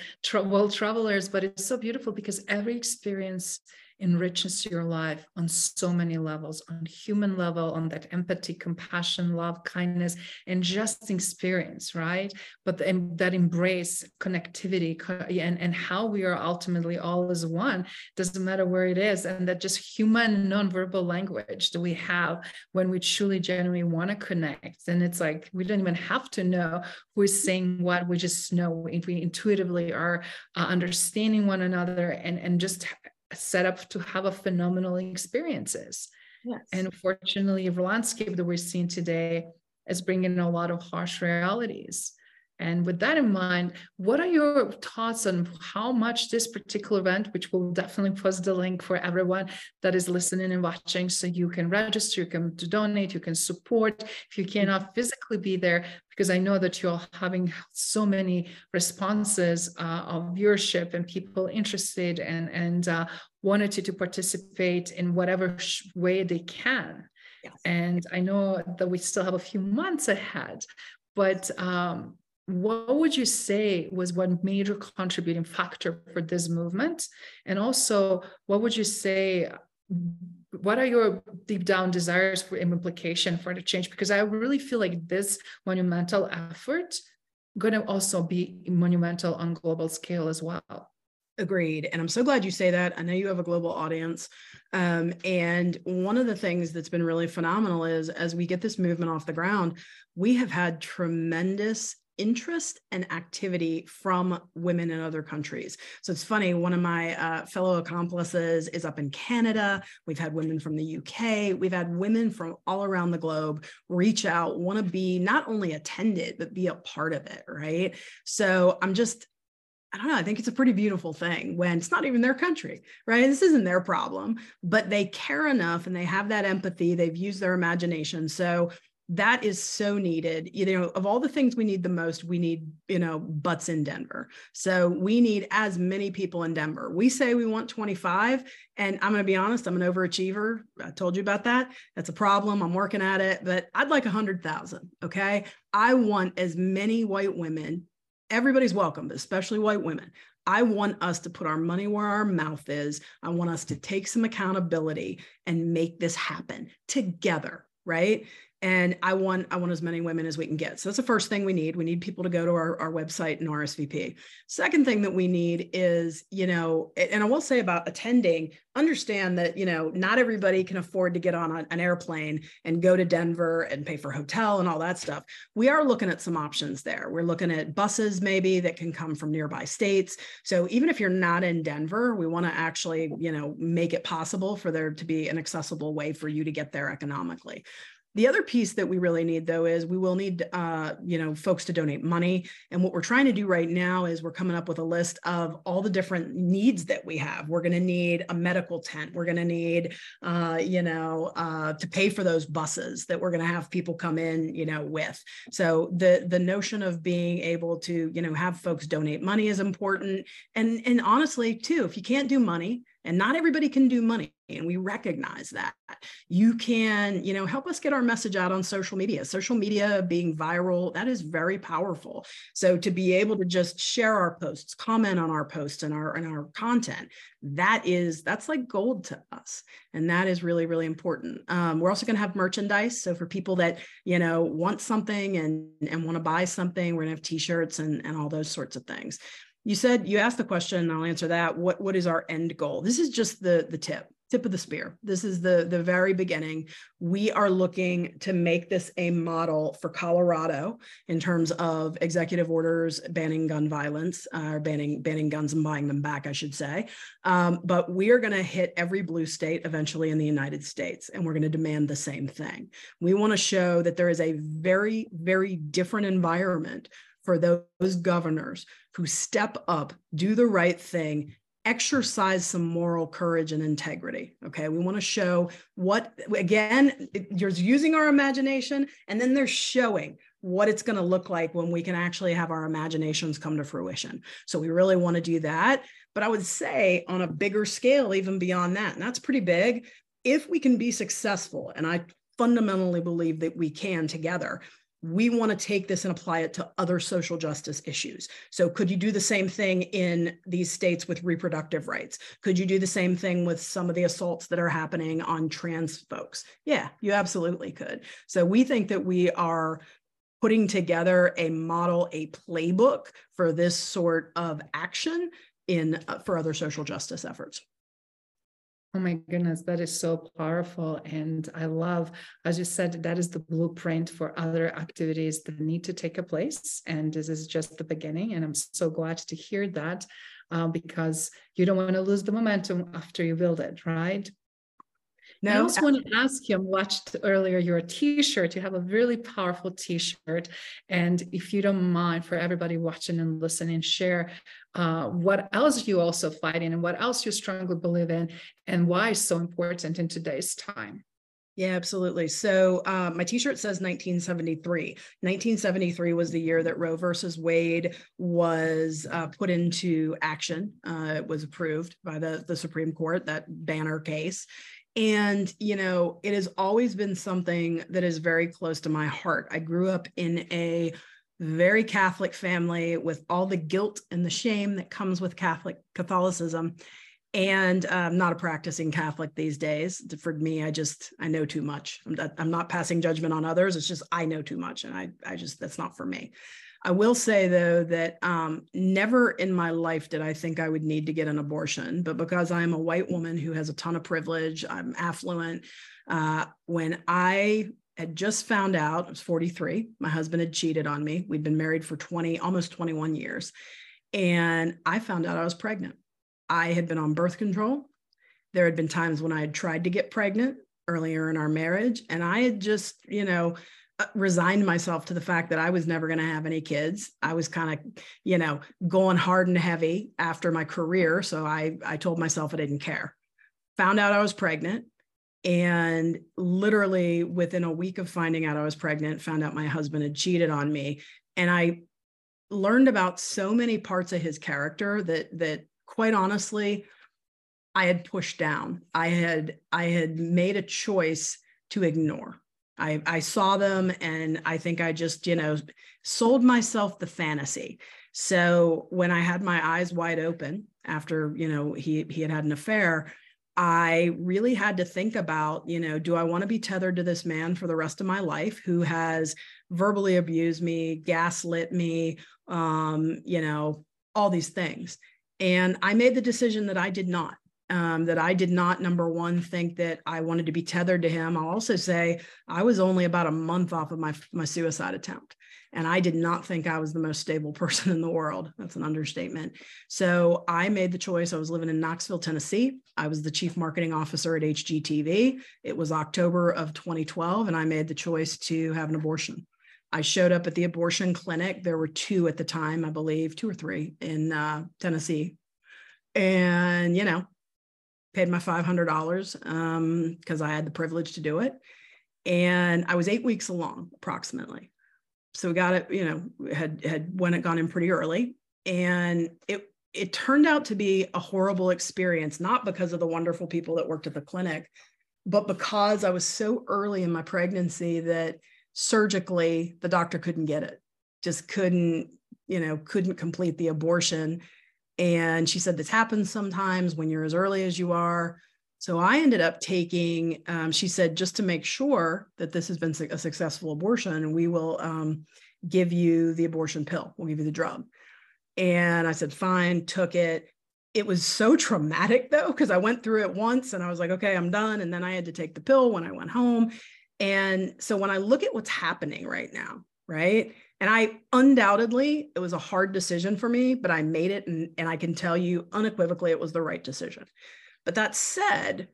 world travelers, but it's so beautiful because every experience enriches your life on so many levels, on human level, on that empathy, compassion, love, kindness, and just experience, right? But that embrace, connectivity, and how we are ultimately all as one, doesn't matter where it is. And that just human nonverbal language that we have when we truly genuinely want to connect. And it's like, we don't even have to know who is saying what, we just know if we intuitively are understanding one another and just set up to have a phenomenal experiences. Yes. And fortunately, the landscape that we're seeing today is bringing a lot of harsh realities. And with that in mind, what are your thoughts on how much this particular event, which we'll definitely post the link for everyone that is listening and watching, so you can register, you can donate, you can support if you cannot physically be there, because I know that you're having so many responses of viewership and people interested and wanted to participate in whatever way they can. Yes. And I know that we still have a few months ahead, but what would you say was one major contributing factor for this movement? And also, what would you say, what are your deep down desires for implication for the change? Because I really feel like this monumental effort going to also be monumental on global scale as well. Agreed. And I'm so glad you say that. I know you have a global audience. And one of the things that's been really phenomenal is, as we get this movement off the ground, we have had tremendous interest and activity from women in other countries. So it's funny, one of my fellow accomplices is up in Canada. We've had women from the UK. We've had women from all around the globe reach out, want to be not only attended, but be a part of it, right? So I don't know. I think it's a pretty beautiful thing when it's not even their country, right? This isn't their problem, but they care enough and they have that empathy. They've used their imagination. So that is so needed. You know, of all the things we need the most, we need, you know, butts in Denver. So we need as many people in Denver. We say we want 25, and I'm going to be honest, I'm an overachiever. I told you about that. That's a problem. I'm working at it, but I'd like 100,000. Okay. I want as many white women. Everybody's welcome, but especially white women. I want us to put our money where our mouth is. I want us to take some accountability and make this happen together. Right. And I want as many women as we can get. So that's the first thing we need. We need people to go to our website and RSVP. Second thing that we need is, you know, and I will say about attending, understand that, you know, not everybody can afford to get on an airplane and go to Denver and pay for hotel and all that stuff. We are looking at some options there. We're looking at buses maybe that can come from nearby states. So even if you're not in Denver, we want to actually, you know, make it possible for there to be an accessible way for you to get there economically. The other piece that we really need, though, is we will need, you know, folks to donate money. And what we're trying to do right now is we're coming up with a list of all the different needs that we have. We're going to need a medical tent. We're going to need, you know, to pay for those buses that we're going to have people come in, you know, with. So the notion of being able to, you know, have folks donate money is important. And honestly, too, if you can't do money, and not everybody can do money, and we recognize that, you can, you know, help us get our message out on social media. Social media being viral, that is very powerful. So to be able to just share our posts, comment on our posts and our content, that's like gold to us. And that is really, really important. We're also going to have merchandise. So for people that, you know, want something and want to buy something, we're going to have t-shirts and all those sorts of things. You asked the question, and I'll answer that. What is our end goal? This is just the tip of the spear. This is the very beginning. We are looking to make this a model for Colorado in terms of executive orders banning gun violence, or banning guns and buying them back, I should say. But we are going to hit every blue state eventually in the United States, and we're going to demand the same thing. We want to show that there is a very, very different environment for those governors who step up, do the right thing, exercise some moral courage and integrity. Okay, we want to show what, again, you're using our imagination, and then they're showing what it's going to look like when we can actually have our imaginations come to fruition. So we really want to do that. But I would say on a bigger scale, even beyond that, and that's pretty big, if we can be successful, and I fundamentally believe that we can together, we want to take this and apply it to other social justice issues. So could you do the same thing in these states with reproductive rights? Could you do the same thing with some of the assaults that are happening on trans folks? Yeah, you absolutely could. So we think that we are putting together a model, a playbook for this sort of action for other social justice efforts. Oh my goodness, that is so powerful. And I love, as you said, that is the blueprint for other activities that need to take place. And this is just the beginning. And I'm so glad to hear that because you don't want to lose the momentum after you build it, right? No, I also want to ask you, I watched earlier your t-shirt. You have a really powerful t-shirt. And if you don't mind, for everybody watching and listening, share what else you also fight in and what else you strongly believe in and why it's so important in today's time. Yeah, absolutely. So my t-shirt says 1973. 1973 was the year that Roe versus Wade was put into action. It was approved by the Supreme Court, that banner case. And, you know, it has always been something that is very close to my heart. I grew up in a very Catholic family with all the guilt and the shame that comes with Catholicism. And I'm not a practicing Catholic these days. For me, I know too much. I'm not passing judgment on others. It's just, I know too much. And I just, that's not for me. I will say, though, that never in my life did I think I would need to get an abortion. But because I am a white woman who has a ton of privilege, I'm affluent. When I had just found out, I was 43, my husband had cheated on me. We'd been married for almost 21 years. And I found out I was pregnant. I had been on birth control. There had been times when I had tried to get pregnant earlier in our marriage. And I had just, you know, resigned myself to the fact that I was never going to have any kids. I was kind of, you know, going hard and heavy after my career. So I told myself I didn't care. Found out I was pregnant. And literally within a week of finding out I was pregnant, found out my husband had cheated on me. And I learned about so many parts of his character that quite honestly, I had pushed down. I had made a choice to ignore. I saw them, and I think I just, sold myself the fantasy. So when I had my eyes wide open after, he had an affair, I really had to think about, do I want to be tethered to this man for the rest of my life who has verbally abused me, gaslit me, all these things. And I made the decision that I did not. Number one, think that I wanted to be tethered to him. I'll also say I was only about a month off of my suicide attempt, and I did not think I was the most stable person in the world. That's an understatement. So I made the choice. I was living in Knoxville, Tennessee. I was the chief marketing officer at HGTV. It was October of 2012, and I made the choice to have an abortion. I showed up at the abortion clinic. There were two at the time, I believe, two or three in Tennessee. And, paid my $500 because I had the privilege to do it. And I was 8 weeks along approximately. So we got it, had gone in pretty early. And it turned out to be a horrible experience, not because of the wonderful people that worked at the clinic, but because I was so early in my pregnancy that surgically the doctor couldn't get it, just couldn't complete the abortion. And she said, this happens sometimes when you're as early as you are. So I ended up taking, she said, just to make sure that this has been a successful abortion, we will give you the abortion pill. We'll give you the drug. And I said, fine, took it. It was so traumatic though, because I went through it once and I was like, okay, I'm done. And then I had to take the pill when I went home. And so when I look at what's happening right now, right? And it was a hard decision for me, but I made it. And I can tell you unequivocally, it was the right decision. But that said,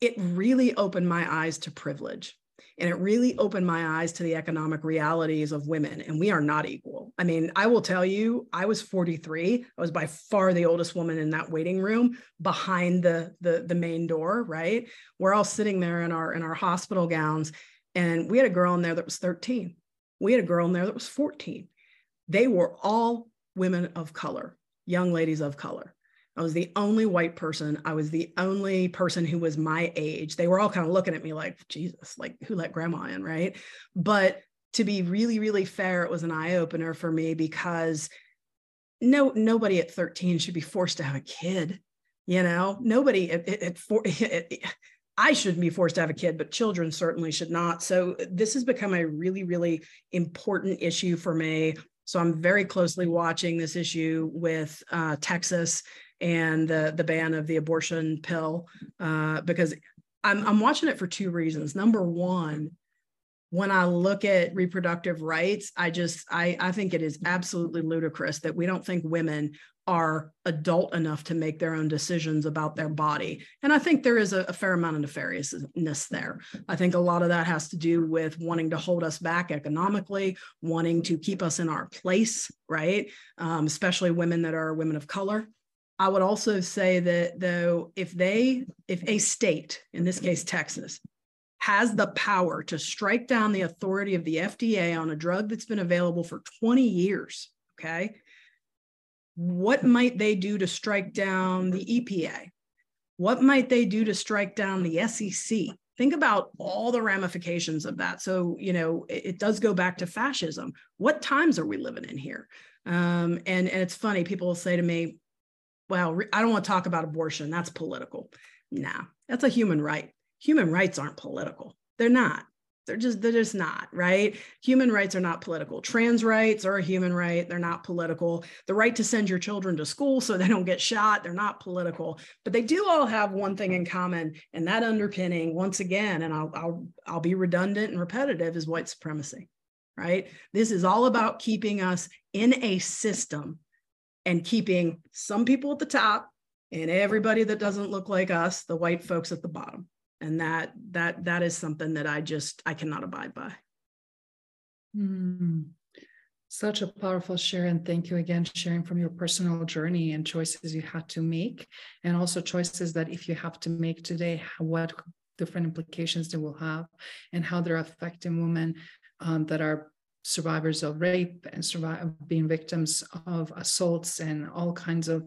it really opened my eyes to privilege. And it really opened my eyes to the economic realities of women. And we are not equal. I mean, I will tell you, I was 43. I was by far the oldest woman in that waiting room behind the main door, right? We're all sitting there in our hospital gowns. And we had a girl in there that was 13. We had a girl in there that was 14. They were all women of color, young ladies of color. I was the only white person. I was the only person who was my age. They were all kind of looking at me like, Jesus, like who let grandma in, right? But to be really, really fair, it was an eye-opener for me because nobody at 13 should be forced to have a kid. Nobody I shouldn't be forced to have a kid, but children certainly should not. So this has become a really, really important issue for me. So I'm very closely watching this issue with Texas and the ban of the abortion pill, because I'm watching it for two reasons. Number one, when I look at reproductive rights, I think it is absolutely ludicrous that we don't think women are adult enough to make their own decisions about their body. And I think there is a fair amount of nefariousness there. I think a lot of that has to do with wanting to hold us back economically, wanting to keep us in our place, right? Especially women that are women of color. I would also say that though, if a state, in this case, Texas, has the power to strike down the authority of the FDA on a drug that's been available for 20 years, okay? What might they do to strike down the EPA? What might they do to strike down the SEC? Think about all the ramifications of that. So, it does go back to fascism. What times are we living in here? And it's funny, people will say to me, well, I don't want to talk about abortion. That's political. Nah, that's a human right. Human rights aren't political. They're not. They're just not, right? Human rights are not political. Trans rights are a human right. They're not political. The right to send your children to school so they don't get shot, they're not political. But they do all have one thing in common, and that underpinning, once again, and I'll be redundant and repetitive, is white supremacy, right? This is all about keeping us in a system and keeping some people at the top and everybody that doesn't look like us, the white folks, at the bottom. And that is something that I cannot abide by. Mm. Such a powerful share, and thank you again sharing from your personal journey and choices you had to make, and also choices that if you have to make today, what different implications they will have and how they're affecting women that are survivors of rape and being victims of assaults and all kinds of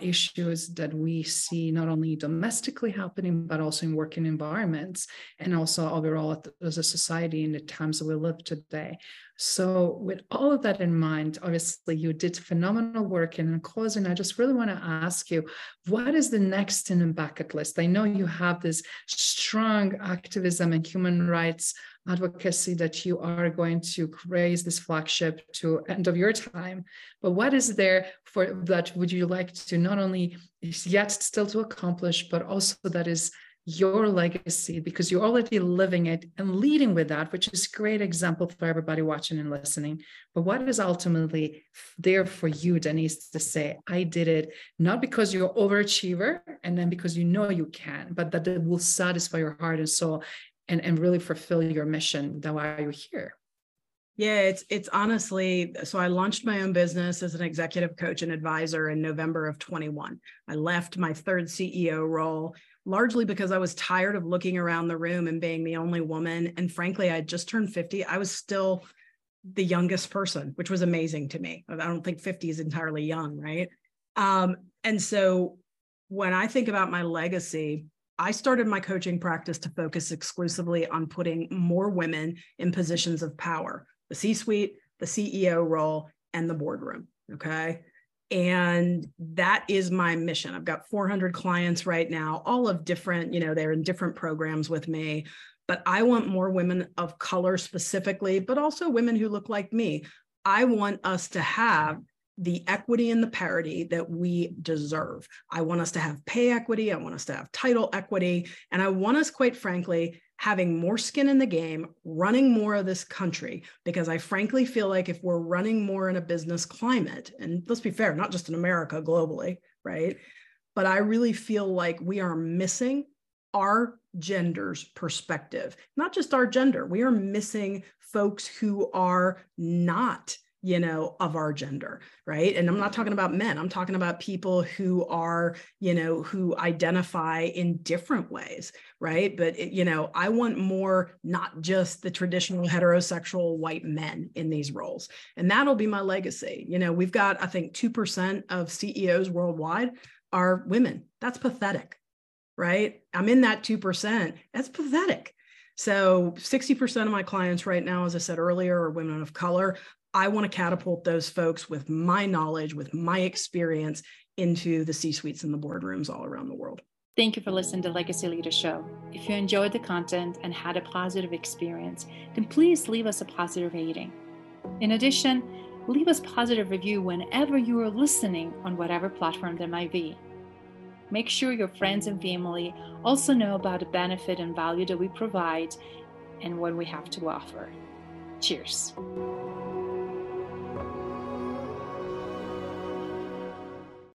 issues that we see not only domestically happening, but also in working environments, and also overall as a society in the times that we live today. So with all of that in mind, obviously you did phenomenal work. And in closing, I just really want to ask you, what is the next in the bucket list? I know you have this strong activism and human rights advocacy that you are going to raise this flagship to end of your time, but what is there for that would you like to not only yet still to accomplish, but also that is your legacy, because you're already living it and leading with that, which is a great example for everybody watching and listening. But what is ultimately there for you, Denise, to say, I did it, not because you're overachiever and then because you know you can, but that it will satisfy your heart and soul and really fulfill your mission. That's why you're here. Yeah, it's honestly, so I launched my own business as an executive coach and advisor in November of 21. I left my third CEO role, largely because I was tired of looking around the room and being the only woman. And frankly, I just turned 50. I was still the youngest person, which was amazing to me. I don't think 50 is entirely young, right? And so when I think about my legacy, I started my coaching practice to focus exclusively on putting more women in positions of power, the C-suite, the CEO role, and the boardroom, okay? And that is my mission. I've got 400 clients right now, all of different, you know, they're in different programs with me, but I want more women of color specifically, but also women who look like me. I want us to have the equity and the parity that we deserve. I want us to have pay equity. I want us to have title equity. And I want us, quite frankly, having more skin in the game, running more of this country, because I frankly feel like if we're running more in a business climate, and let's be fair, not just in America, globally, right? But I really feel like we are missing our gender's perspective, not just our gender. We are missing folks who are not, you know, of our gender, right? And I'm not talking about men. I'm talking about people who are, you know, who identify in different ways, right? But, it, you know, I want more, not just the traditional heterosexual white men in these roles. And that'll be my legacy. You know, we've got, I think, 2% of CEOs worldwide are women. That's pathetic, right? I'm in that 2%. That's pathetic. So 60% of my clients right now, as I said earlier, are women of color. I want to catapult those folks with my knowledge, with my experience into the C-suites and the boardrooms all around the world. Thank you for listening to Legacy Leader Show. If you enjoyed the content and had a positive experience, then please leave us a positive rating. In addition, leave us a positive review whenever you are listening on whatever platform there might be. Make sure your friends and family also know about the benefit and value that we provide and what we have to offer. Cheers.